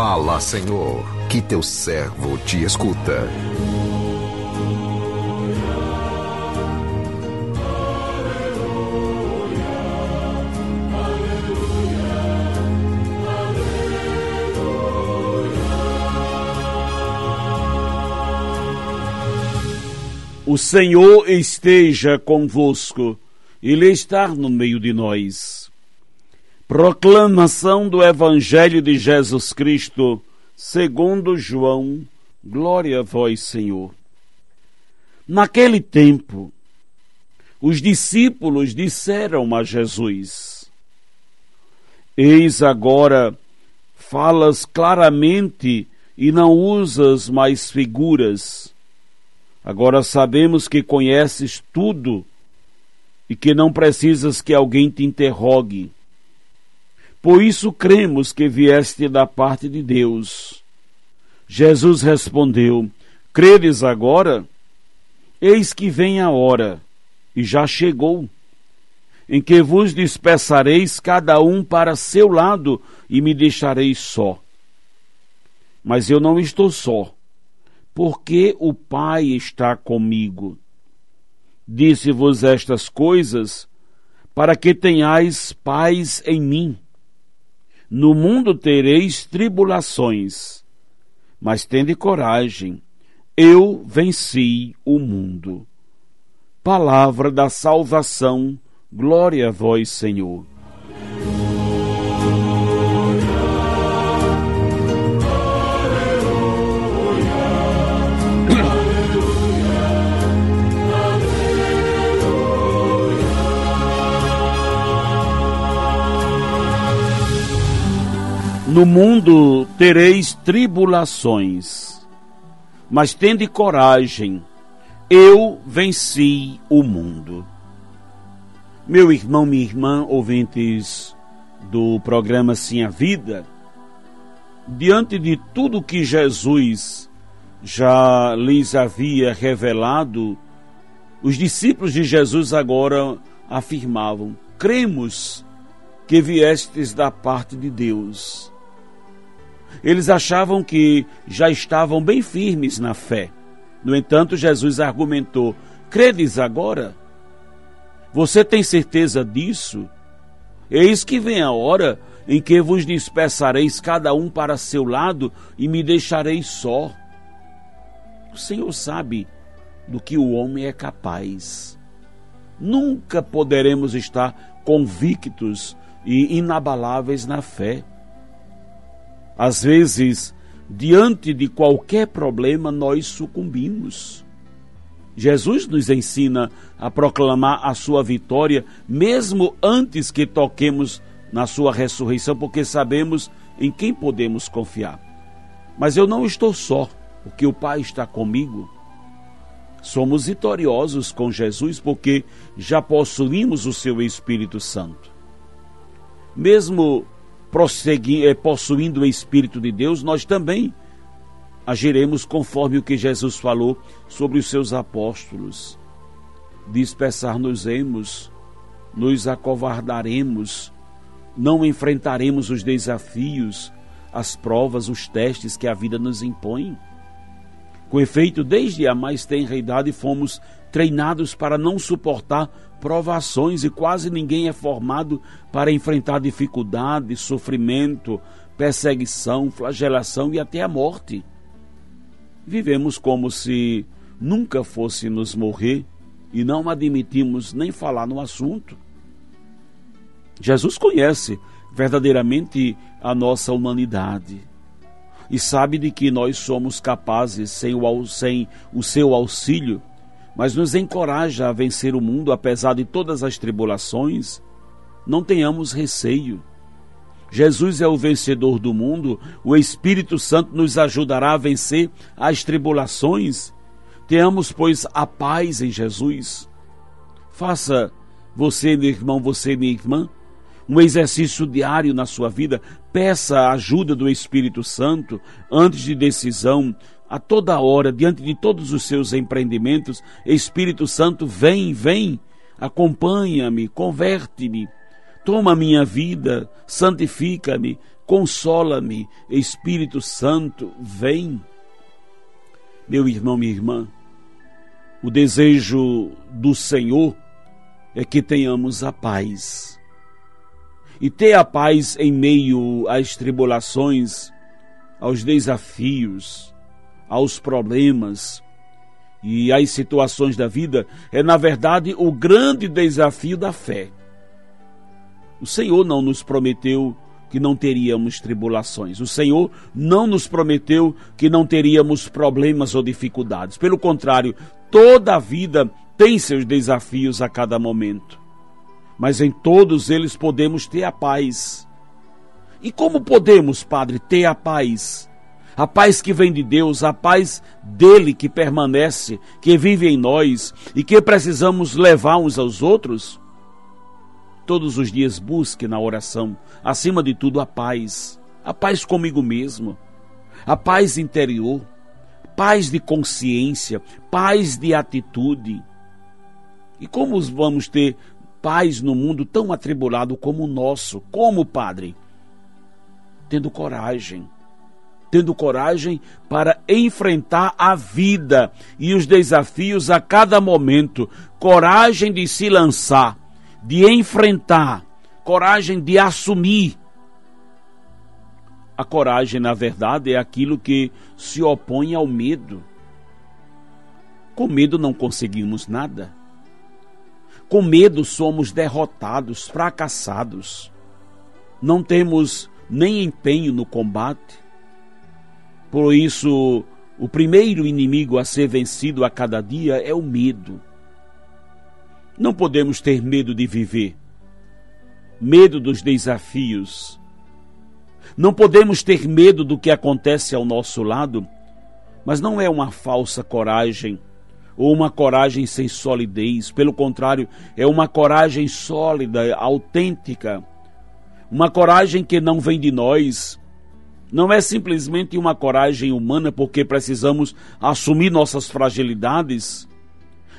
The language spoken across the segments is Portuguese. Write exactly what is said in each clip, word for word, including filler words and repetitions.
Fala, Senhor, que teu servo te escuta. O Senhor esteja convosco, Ele está no meio de nós. Proclamação do Evangelho de Jesus Cristo, segundo João. Glória a vós, Senhor. Naquele tempo, os discípulos disseram a Jesus: Eis agora, falas claramente e não usas mais figuras. Agora sabemos que conheces tudo e que não precisas que alguém te interrogue. Por isso cremos que vieste da parte de Deus. Jesus respondeu: Credes agora? Eis que vem a hora, e já chegou, em que vos dispersareis cada um para seu lado e me deixareis só. Mas eu não estou só, porque o Pai está comigo. Disse-vos estas coisas, para que tenhais paz em mim. No mundo tereis tribulações, mas tende coragem, eu venci o mundo. Palavra da salvação, glória a vós, Senhor. No mundo tereis tribulações, mas tende coragem, eu venci o mundo. Meu irmão, minha irmã, ouvintes do programa Sim a Vida, diante de tudo que Jesus já lhes havia revelado, os discípulos de Jesus agora afirmavam: cremos que viestes da parte de Deus. Eles achavam que já estavam bem firmes na fé. No entanto, Jesus argumentou: credes agora? Você tem certeza disso? Eis que vem a hora em que vos dispersareis cada um para seu lado e me deixareis só. O Senhor sabe do que o homem é capaz. Nunca poderemos estar convictos e inabaláveis na fé. Às vezes, diante de qualquer problema, nós sucumbimos. Jesus nos ensina a proclamar a sua vitória, mesmo antes que toquemos na sua ressurreição, porque sabemos em quem podemos confiar. Mas eu não estou só, porque o Pai está comigo. Somos vitoriosos com Jesus, porque já possuímos o seu Espírito Santo. Mesmo possuindo o Espírito de Deus, nós também agiremos conforme o que Jesus falou sobre os seus apóstolos. Dispersar-nos-emos, nos acovardaremos, não enfrentaremos os desafios, as provas, os testes que a vida nos impõe. Com efeito, desde a mais tenra idade fomos treinados para não suportar provações, e quase ninguém é formado para enfrentar dificuldade, sofrimento, perseguição, flagelação e até a morte. Vivemos como se nunca fôssemos morrer e não admitimos nem falar no assunto. Jesus conhece verdadeiramente a nossa humanidade e sabe de que nós somos capazes sem o, sem o seu auxílio, mas nos encoraja a vencer o mundo apesar de todas as tribulações. Não tenhamos receio. Jesus é o vencedor do mundo, o Espírito Santo nos ajudará a vencer as tribulações. Tenhamos, pois, a paz em Jesus. Faça você, meu irmão, você, minha irmã, um exercício diário na sua vida. Peça a ajuda do Espírito Santo antes de decisão, a toda hora, diante de todos os seus empreendimentos. Espírito Santo, vem, vem, acompanha-me, converte-me, toma minha vida, santifica-me, Consola-me, Espírito Santo, vem. Meu irmão, minha irmã, o desejo do Senhor é que tenhamos a paz. E ter a paz em meio às tribulações, aos desafios, aos problemas e às situações da vida é, na verdade, o grande desafio da fé. O Senhor não nos prometeu que não teríamos tribulações. O Senhor não nos prometeu que não teríamos problemas ou dificuldades. Pelo contrário, toda a vida tem seus desafios a cada momento. Mas em todos eles podemos ter a paz. E como podemos, Padre, ter a paz? A paz que vem de Deus, a paz dele que permanece, que vive em nós e que precisamos levar uns aos outros? Todos os dias busque na oração, acima de tudo, a paz. A paz comigo mesmo, a paz interior, paz de consciência, paz de atitude. E como vamos ter paz no mundo tão atribulado como o nosso? Como, Padre? Tendo coragem, tendo coragem para enfrentar a vida e os desafios a cada momento. Coragem de se lançar, de enfrentar, coragem de assumir. A coragem, na verdade, é aquilo que se opõe ao medo. Com medo não conseguimos nada. Com medo somos derrotados, fracassados. Não temos nem empenho no combate. Por isso, o primeiro inimigo a ser vencido a cada dia é o medo. Não podemos ter medo de viver, medo dos desafios. Não podemos ter medo do que acontece ao nosso lado, mas não é uma falsa coragem ou uma coragem sem solidez. Pelo contrário, é uma coragem sólida, autêntica, uma coragem que não vem de nós. Não é simplesmente uma coragem humana porque precisamos assumir nossas fragilidades.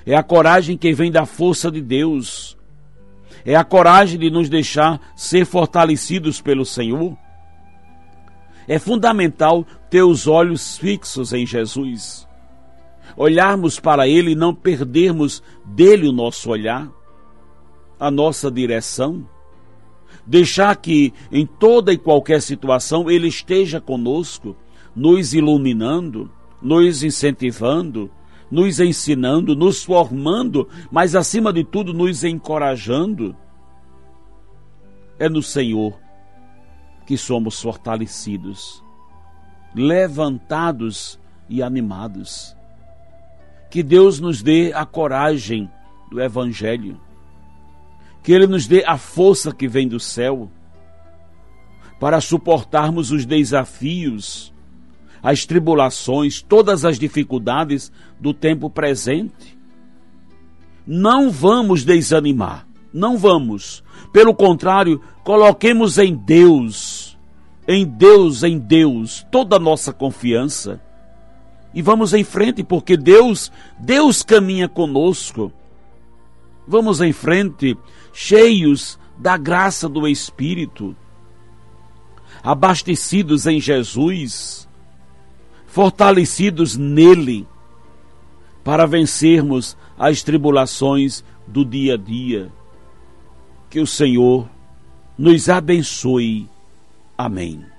É a coragem que vem da força de Deus. É a coragem de nos deixar ser fortalecidos pelo Senhor. É fundamental ter os olhos fixos em Jesus. Olharmos para Ele e não perdermos dele o nosso olhar, a nossa direção. Deixar que em toda e qualquer situação Ele esteja conosco, nos iluminando, nos incentivando, nos ensinando, nos formando, mas acima de tudo nos encorajando. É no Senhor que somos fortalecidos, levantados e animados. Que Deus nos dê a coragem do Evangelho, que Ele nos dê a força que vem do céu para suportarmos os desafios, as tribulações, todas as dificuldades do tempo presente. Não vamos desanimar, não vamos. Pelo contrário, coloquemos em Deus, em Deus, em Deus, toda a nossa confiança. E vamos em frente, porque Deus, Deus caminha conosco. Vamos em frente, cheios da graça do Espírito, abastecidos em Jesus, fortalecidos nele, para vencermos as tribulações do dia a dia. Que o Senhor nos abençoe. Amém.